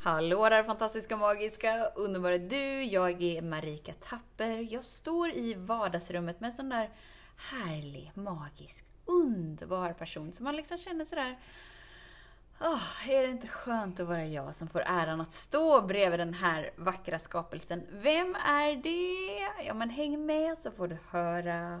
Hallå där fantastiska, magiska, underbara du. Jag är Marika Tapper. Jag står i vardagsrummet med en sån där härlig, magisk, underbar person som man liksom känner sådär. Är det inte skönt att vara jag som får äran att stå bredvid den här vackra skapelsen? Vem är det? Ja, men häng med så får du höra.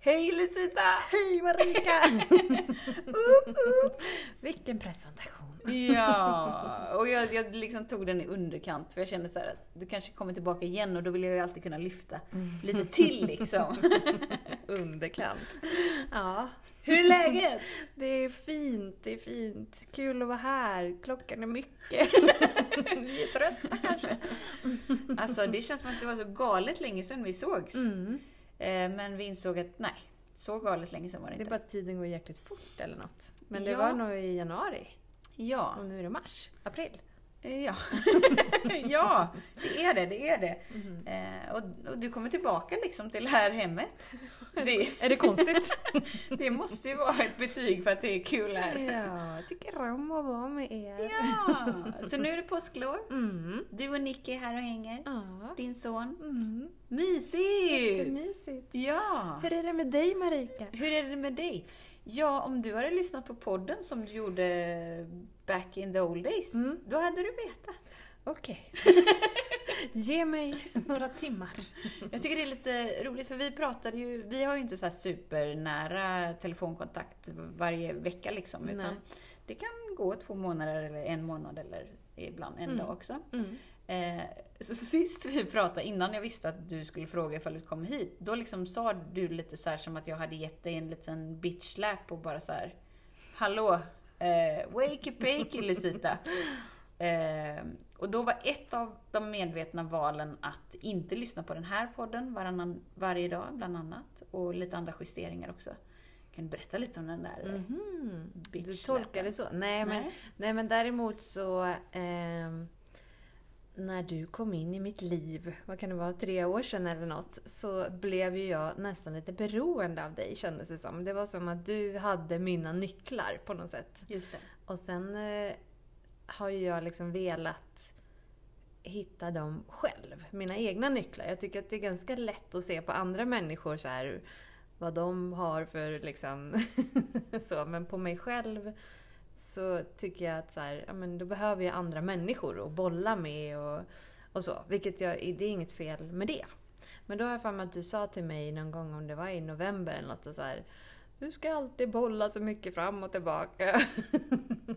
Hej Lucita! Hej Marika! Vilken presentation! Ja, och jag liksom tog den i underkant, för jag kände så här att du kanske kommer tillbaka igen och då vill jag ju alltid kunna lyfta lite till liksom. Underkant. Ja. Hur är läget? Det är fint, det är fint. Kul att vara här. Klockan är mycket. Vi är trötta kanske. Alltså det känns som att det var så galet länge sedan vi sågs. Mm. Men vi insåg att nej, så galet länge sedan var det inte. Det är bara tiden går jäkligt fort eller något. Men det var nog i januari. Ja. Och nu är det mars, april. Ja, ja, det är det. Mm. Och du kommer tillbaka liksom till det här hemmet. Är det konstigt? Det måste ju vara ett betyg för att det är kul här. Ja, jag tycker om att vara med er. Ja, så nu är det påsklov. Mm. Du och Nicky är här och hänger. Ja. Din son. Mm. Mysigt! Mysigt. Ja. Hur är det med dig, Marika? Hur är det med dig? Ja, om du hade lyssnat på podden som du gjorde back in the old days, då hade du vetat. Okej. Okay. Ge mig några timmar. Jag tycker det är lite roligt, för vi har ju inte så här supernära telefonkontakt varje vecka liksom. Nej. Utan det kan gå 2 månader eller 1 månad eller ibland en dag också. Mm. Så sist vi pratade, innan jag visste att du skulle fråga ifall du kom hit, då liksom sa du lite så här som att jag hade gett dig en liten bitchlap och bara så här: hallå, wakey-pakey Lucita. Och då var ett av de medvetna valen att inte lyssna på den här podden varje dag bland annat, och lite andra justeringar också. Kan du berätta lite om den där bitchlappen? Du tolkar det så? Nej men däremot så... När du kom in i mitt liv, vad kan det vara, 3 år sedan eller något, så blev ju jag nästan lite beroende av dig, kändes det som. Det var som att du hade mina nycklar på något sätt. Just det. Och sen har ju jag liksom velat hitta dem själv, mina egna nycklar. Jag tycker att det är ganska lätt att se på andra människor så här, vad de har för liksom så, men på mig själv så tycker jag att så här, ja, men då behöver jag andra människor att bolla med och så. Vilket det är inget fel med det. Men då har jag fan att du sa till mig någon gång, om det var i november eller något, så här: du ska alltid bolla så mycket fram och tillbaka.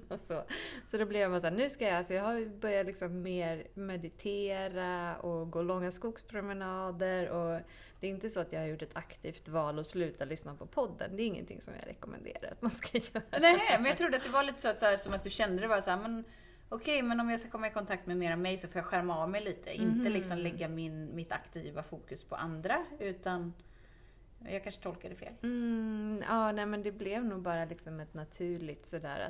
Och så då blev jag så här, nu ska jag. Så jag har börjat liksom mer meditera och gå långa skogspromenader. Och det är inte så att jag har gjort ett aktivt val och sluta lyssna på podden. Det är ingenting som jag rekommenderar att man ska göra. Nej, men jag trodde att det var lite så här, som att du kände det var så här, men okej, men om jag ska komma i kontakt med mer av mig så får jag skärma av mig lite. Inte liksom lägga mitt aktiva fokus på andra, utan... Jag kanske tolkade fel. Nej, men det blev nog bara liksom ett naturligt sådär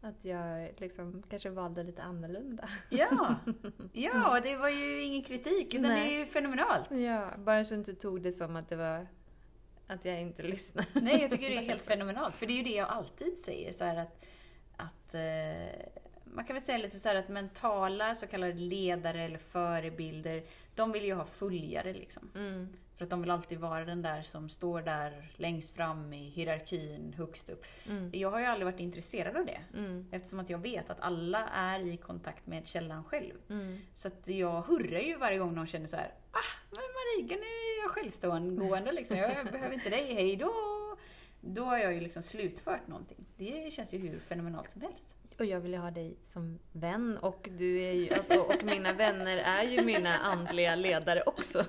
att jag liksom kanske valde lite annorlunda. Ja. Ja, det var ju ingen kritik, utan det är ju fenomenalt. Ja, bara så inte tog det som att det var att jag inte lyssnade. Nej, jag tycker det är helt fenomenalt, för det är ju det jag alltid säger så här, att man kan väl säga lite så här att mentala så kallade ledare eller förebilder, de vill ju ha följare liksom. För att de vill alltid vara den där som står där längst fram i hierarkin, högst upp. Jag har ju aldrig varit intresserad av det. Eftersom att jag vet att alla är i kontakt med källan själv. Så att jag hurrar ju varje gång någon känner så här: men Marika, nu är jag självstående liksom. Jag behöver inte dig, hej då. Då har jag ju liksom slutfört någonting. Det känns ju hur fenomenalt som helst. och jag vill ha dig som vän, och du är ju, alltså, och mina vänner är ju mina andliga ledare också.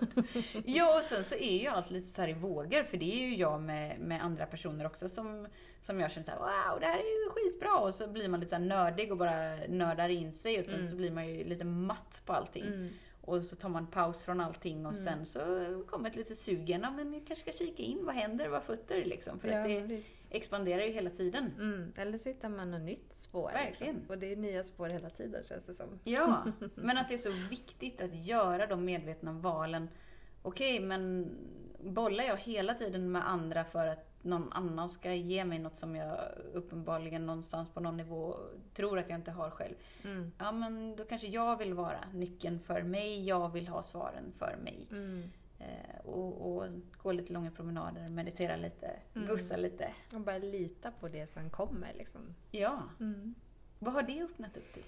Ja, och sen så är ju allt lite så här i vågor, för det är ju jag med andra personer också som jag känner så här, wow, det här är ju skitbra, och så blir man lite så här nördig och bara nördar in sig, och sen så blir man ju lite matt på allting. Och så tar man paus från allting, och sen så kommer ett litet sugen, men jag kanske ska kika in, vad händer, vad fötter liksom, för att det expanderar ju hela tiden. Eller så hittar man något nytt spår. Verkligen. Liksom. Och det är nya spår hela tiden, känns det som. Ja, men att det är så viktigt att göra de medvetna valen. Okej, men bollar jag hela tiden med andra för att någon annan ska ge mig något som jag uppenbarligen någonstans på någon nivå tror att jag inte har själv. Ja, men då kanske jag vill vara nyckeln för mig. Jag vill ha svaren för mig. Och gå lite långa promenader, meditera lite, gussa lite. Och bara lita på det som kommer liksom. Ja. Vad har det öppnat upp till?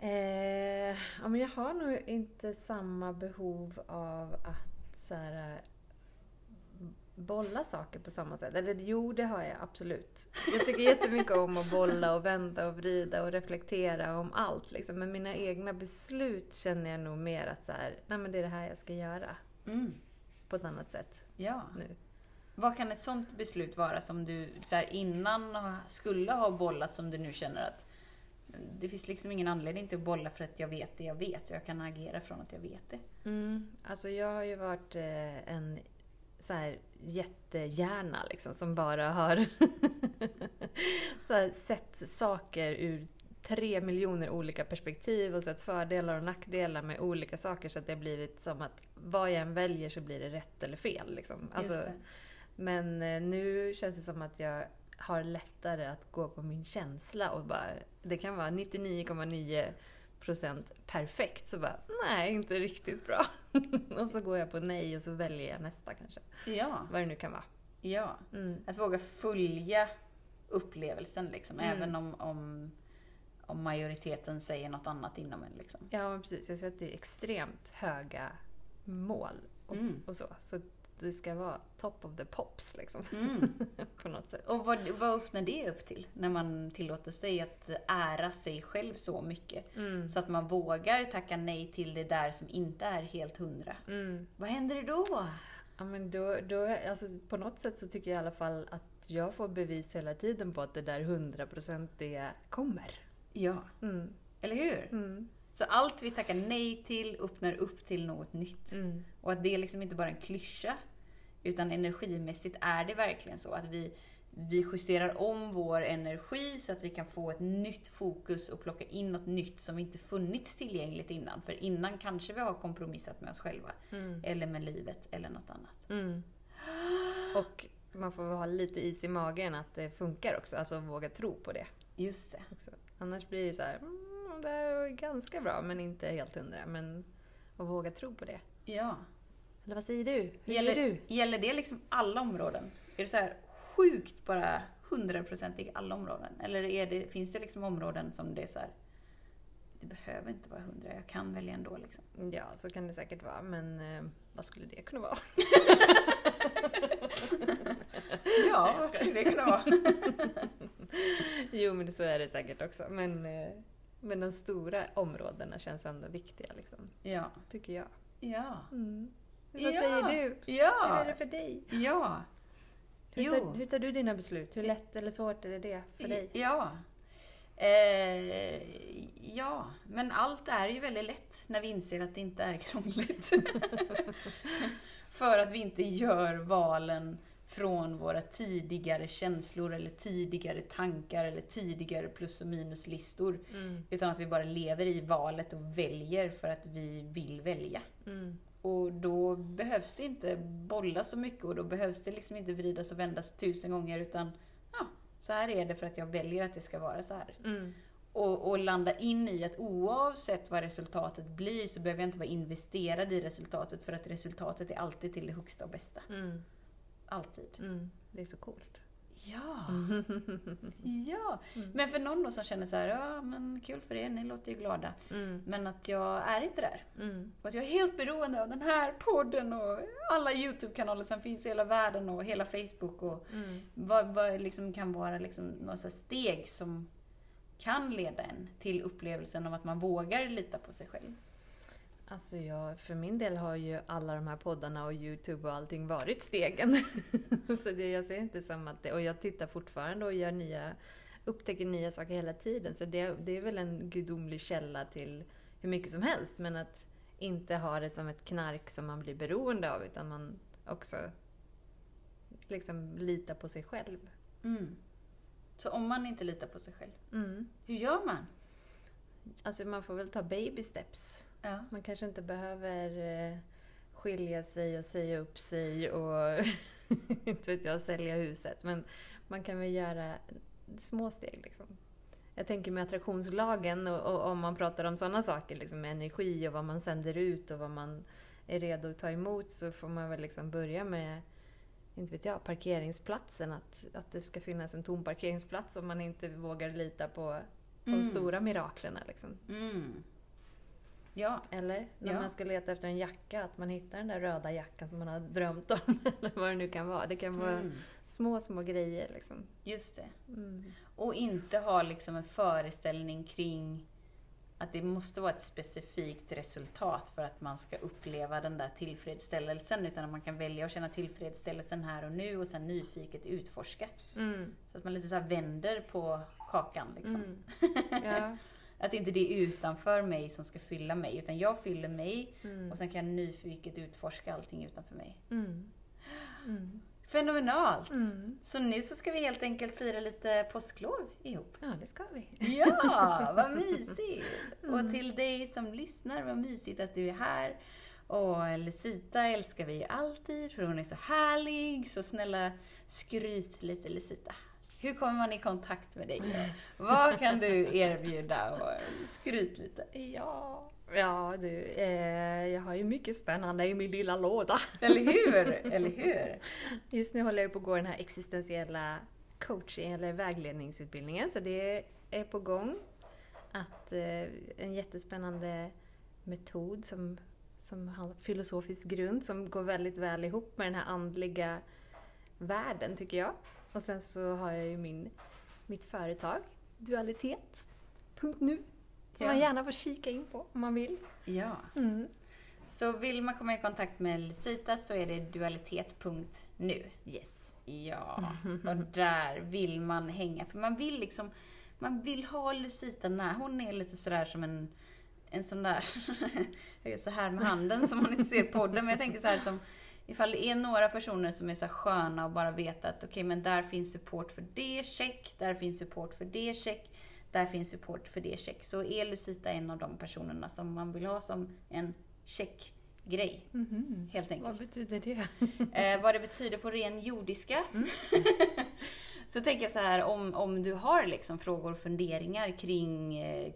Ja, men jag har nog inte samma behov av att så här, bolla saker på samma sätt. Eller jo, det har jag absolut. Jag tycker jättemycket om att bolla och vända och vrida och reflektera om allt liksom. Men mina egna beslut känner jag nog mer att så här, nej, men det är det här jag ska göra. På ett annat sätt. Ja. Nu. Vad kan ett sånt beslut vara som du så här, innan skulle ha bollat, som du nu känner att det finns liksom ingen anledning till att bolla, för att jag vet det jag vet. Jag kan agera från att jag vet det. Alltså jag har ju varit en så här jättehjärna liksom, som bara har så här, sett saker ur 3 miljoner olika perspektiv och sett fördelar och nackdelar med olika saker, så att det har blivit som att vad jag än väljer så blir det rätt eller fel liksom. Alltså, men nu känns det som att jag har lättare att gå på min känsla och bara, det kan vara 99,9% perfekt, så bara, nej, inte riktigt bra. Och så går jag på nej, och så väljer jag nästa kanske. Ja. Vad det nu kan vara. Ja. Att våga följa upplevelsen liksom, även om majoriteten säger något annat inom en liksom. Ja, men precis. Jag sätter ju extremt höga mål och så. Så det ska vara top of the pops liksom. På något sätt. Och vad öppnar det upp till? När man tillåter sig att ära sig själv så mycket. Så att man vågar tacka nej till det där som inte är helt 100. Vad händer då? Ja, men då alltså, på något sätt så tycker jag i alla fall att jag får bevis hela tiden på att det där 100% det kommer. Ja. Eller hur? Så allt vi tackar nej till öppnar upp till något nytt. Och att det är liksom inte bara en klyscha, utan energimässigt är det verkligen så att vi justerar om vår energi så att vi kan få ett nytt fokus och plocka in något nytt som inte funnits tillgängligt innan. För innan kanske vi har kompromissat med oss själva eller med livet eller något annat. Och man får ha lite is i magen att det funkar också, alltså våga tro på det. Just det. Också. Annars blir det så här, det är ganska bra men inte helt 100, men att våga tro på det. Ja. Eller vad säger du? Hur gäller det liksom alla områden? Är det så här sjukt bara 100% i alla områden? Eller finns det liksom områden som det är så här, det behöver inte vara 100, jag kan välja ändå liksom? Ja, så kan det säkert vara, men vad skulle det kunna vara? Ja, vad skulle det kunna vara? Jo, men så är det säkert också, men de stora områdena känns ändå viktiga liksom. Ja. Tycker jag. Ja. Vad säger du? Ja. Hur är det för dig? Ja. Hur tar du dina beslut? Hur lätt eller svårt är det för dig? Ja. Men allt är ju väldigt lätt när vi inser att det inte är krångligt. För att vi inte gör valen från våra tidigare känslor eller tidigare tankar eller tidigare plus- och minuslistor. Utan att vi bara lever i valet och väljer för att vi vill välja. Och då behövs det inte bolla så mycket, och då behövs det liksom inte vridas och vändas 1000 gånger, utan ja, så här är det för att jag väljer att det ska vara så här. Och landa in i att oavsett vad resultatet blir så behöver jag inte vara investerad i resultatet, för att resultatet är alltid till det högsta och bästa. Alltid. Det är så coolt. Ja. Ja. Men för någon då som känner så här, ja, men kul för er, ni låter ju glada. Men att jag är inte där. Och att jag är helt beroende av den här podden och alla YouTube-kanaler som finns i hela världen och hela Facebook. Och vad liksom kan vara liksom några steg som kan leda en till upplevelsen av att man vågar lita på sig själv? Alltså jag, för min del har ju alla de här poddarna och YouTube och allting varit stegen. Så det, jag ser inte som att det, och jag tittar fortfarande och gör nya, upptäcker nya saker hela tiden. Så det är väl en gudomlig källa till hur mycket som helst. Men att inte ha det som ett knark som man blir beroende av, utan man också liksom litar på sig själv. Mm. Så om man inte litar på sig själv, hur gör man? Alltså man får väl ta baby steps. Ja. Man kanske inte behöver skilja sig och säga upp sig och inte vet jag, sälja huset. Men man kan väl göra små steg liksom. Jag tänker med attraktionslagen och om man pratar om sådana saker, liksom energi och vad man sänder ut och vad man är redo att ta emot, så får man väl liksom börja med, inte vet jag, parkeringsplatsen. Att det ska finnas en tom parkeringsplats om man inte vågar lita på de stora miraklerna liksom. Mm. Ja. Eller när man ska leta efter en jacka, att man hittar den där röda jackan som man har drömt om. Eller vad det nu kan vara. Det kan vara små grejer liksom. Just det. Mm. Och inte ha liksom en föreställning kring att det måste vara ett specifikt resultat för att man ska uppleva den där tillfredsställelsen. Utan att man kan välja att känna tillfredsställelsen här och nu och sen nyfiket utforska. Mm. Så att man lite så här vänder på kakan liksom. Mm. Ja. Att inte det är utanför mig som ska fylla mig. Utan jag fyller mig. Mm. Och sen kan jag nyfiket utforska allting utanför mig. Mm. Mm. Fenomenalt. Mm. Så nu så ska vi helt enkelt fira lite påsklov ihop. Ja, det ska vi. Ja, vad mysigt. Mm. Och till dig som lyssnar, vad mysigt att du är här. Och Lucita älskar vi alltid för hon är så härlig. Så snälla, skryt lite Lucita. Hur kommer man i kontakt med dig? Vad kan du erbjuda och skryt lite? Ja du, jag har ju mycket spännande i min lilla låda. Eller hur? Just nu håller jag på att gå den här existentiella coaching eller vägledningsutbildningen. Så det är på gång att en jättespännande metod som har filosofisk grund som går väldigt väl ihop med den här andliga världen tycker jag. Och sen så har jag ju mitt företag, Dualitet.nu, som man gärna får kika in på om man vill. Ja. Mm. Så vill man komma i kontakt med Lucita så är det Dualitet.nu. Yes. Ja, och där vill man hänga. För man vill ha Lucita när hon är lite sådär som en sån där, så här med handen som man inte ser podden. Men jag tänker så här som... Ifall det är några personer som är så sköna och bara vet att okej, men där finns support för det, check. Där finns support för det, check. Där finns support för det, check. Så är Lucita en av de personerna som man vill ha som en checkgrej. Mm-hmm. Helt enkelt. Vad betyder det? Vad det betyder på ren jordiska. Mm. Så tänker jag så här, om du har liksom frågor och funderingar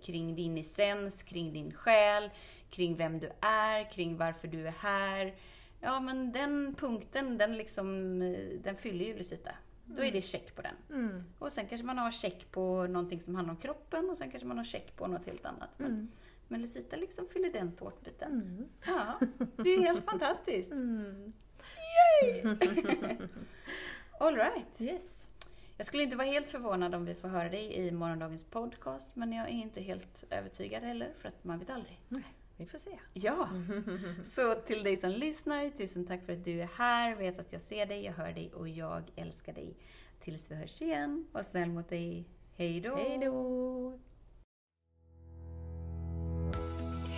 kring din essens, kring din själ, kring vem du är, kring varför du är här. Ja, men den punkten, den fyller ju Lucita. Då är det check på den. Mm. Och sen kanske man har check på någonting som handlar om kroppen. Och sen kanske man har check på något helt annat. Men Lucita liksom fyller den tårtbiten. Mm. Ja, det är helt fantastiskt. Mm. Yay! All right. Yes. Jag skulle inte vara helt förvånad om vi får höra dig i morgondagens podcast. Men jag är inte helt övertygad heller, för att man vet aldrig. Nej. Vi får se. Ja, så till dig som lyssnar, tusen tack för att du är här. Vet att jag ser dig, jag hör dig och jag älskar dig. Tills vi hörs igen, var snäll mot dig. Hej då! Hej då!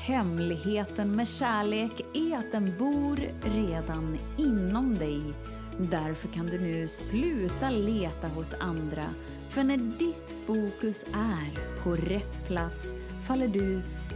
Hemligheten med kärlek är att den bor redan inom dig. Därför kan du nu sluta leta hos andra. För när ditt fokus är på rätt plats faller du